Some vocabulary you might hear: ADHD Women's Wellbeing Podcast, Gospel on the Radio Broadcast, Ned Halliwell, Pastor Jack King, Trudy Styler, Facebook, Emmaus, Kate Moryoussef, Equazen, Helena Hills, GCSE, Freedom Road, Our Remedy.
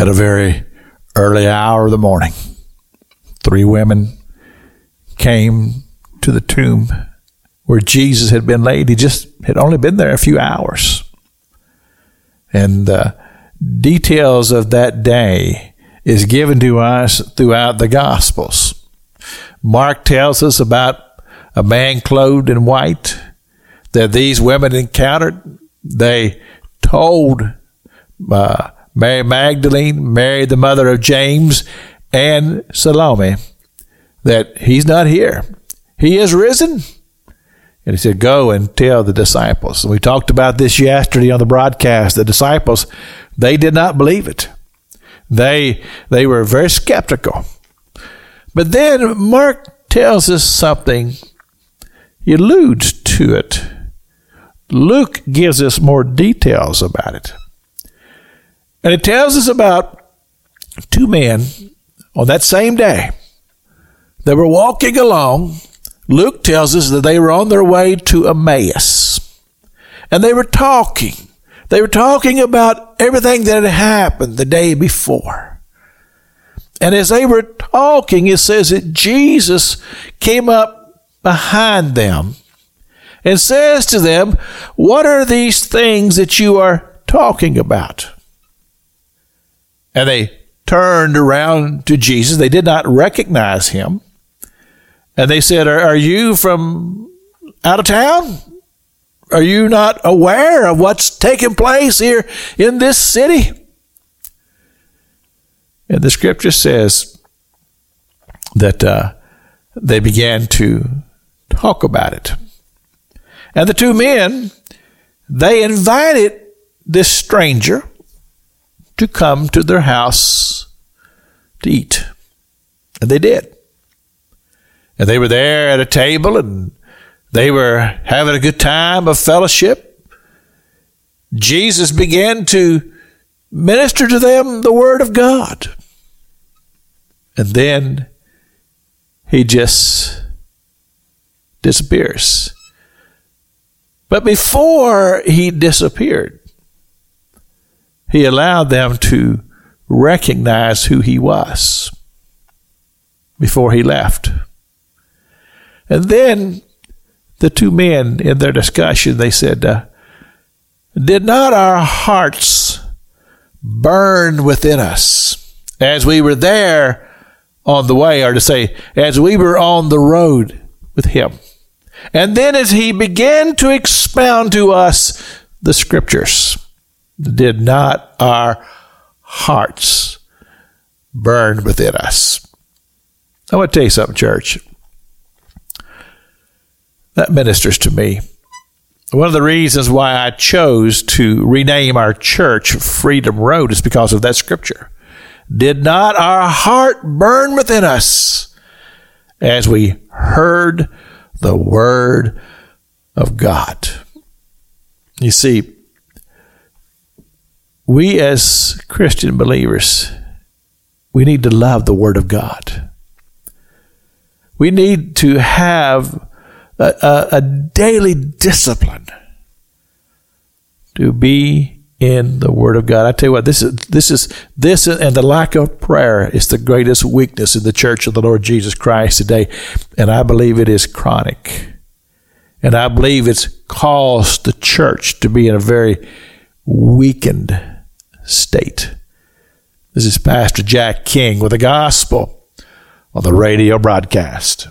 at a very early hour of the morning. 3 women came to the tomb where Jesus had been laid. He just had only been there a few hours. And the details of that day is given to us throughout the Gospels. Mark tells us about a man clothed in white that these women encountered. They told Mary Magdalene, Mary the mother of James, and Salome that he's not here. He is risen. And he said, go and tell the disciples. And we talked about this yesterday on the broadcast. The disciples, they did not believe it. They were very skeptical. But then Mark tells us something. He alludes to it. Luke gives us more details about it. And it tells us about 2 men on that same day. They were walking along. Luke tells us that they were on their way to Emmaus. And they were talking. They were talking about everything that had happened the day before. And as they were talking, it says that Jesus came up behind them and says to them, what are these things that you are talking about? And they turned around to Jesus. They did not recognize him. And they said, are you from out of town? Are you not aware of what's taking place here in this city? And the scripture says that they began to talk about it. And the 2 men, they invited this stranger to come to their house to eat. And they did. And they were there at a table, and they were having a good time of fellowship. Jesus began to minister to them the Word of God. And then he just disappears. But before he disappeared, he allowed them to recognize who he was before he left. And then the 2 men, in their discussion, they said, did not our hearts burn within us as we were there on the way, or to say, as we were on the road with him? And then as he began to expound to us the scriptures, did not our hearts burn within us? I want to tell you something, church. That ministers to me. One of the reasons why I chose to rename our church Freedom Road is because of that scripture. Did not our heart burn within us as we heard the Word of God? You see, we as Christian believers, we need to love the Word of God. We need to have a daily discipline to be in the Word of God. I tell you what, this and the lack of prayer is the greatest weakness in the church of the Lord Jesus Christ today. And I believe it is chronic. And I believe it's caused the church to be in a very weakened state. This is Pastor Jack King with the Gospel on the Radio Broadcast.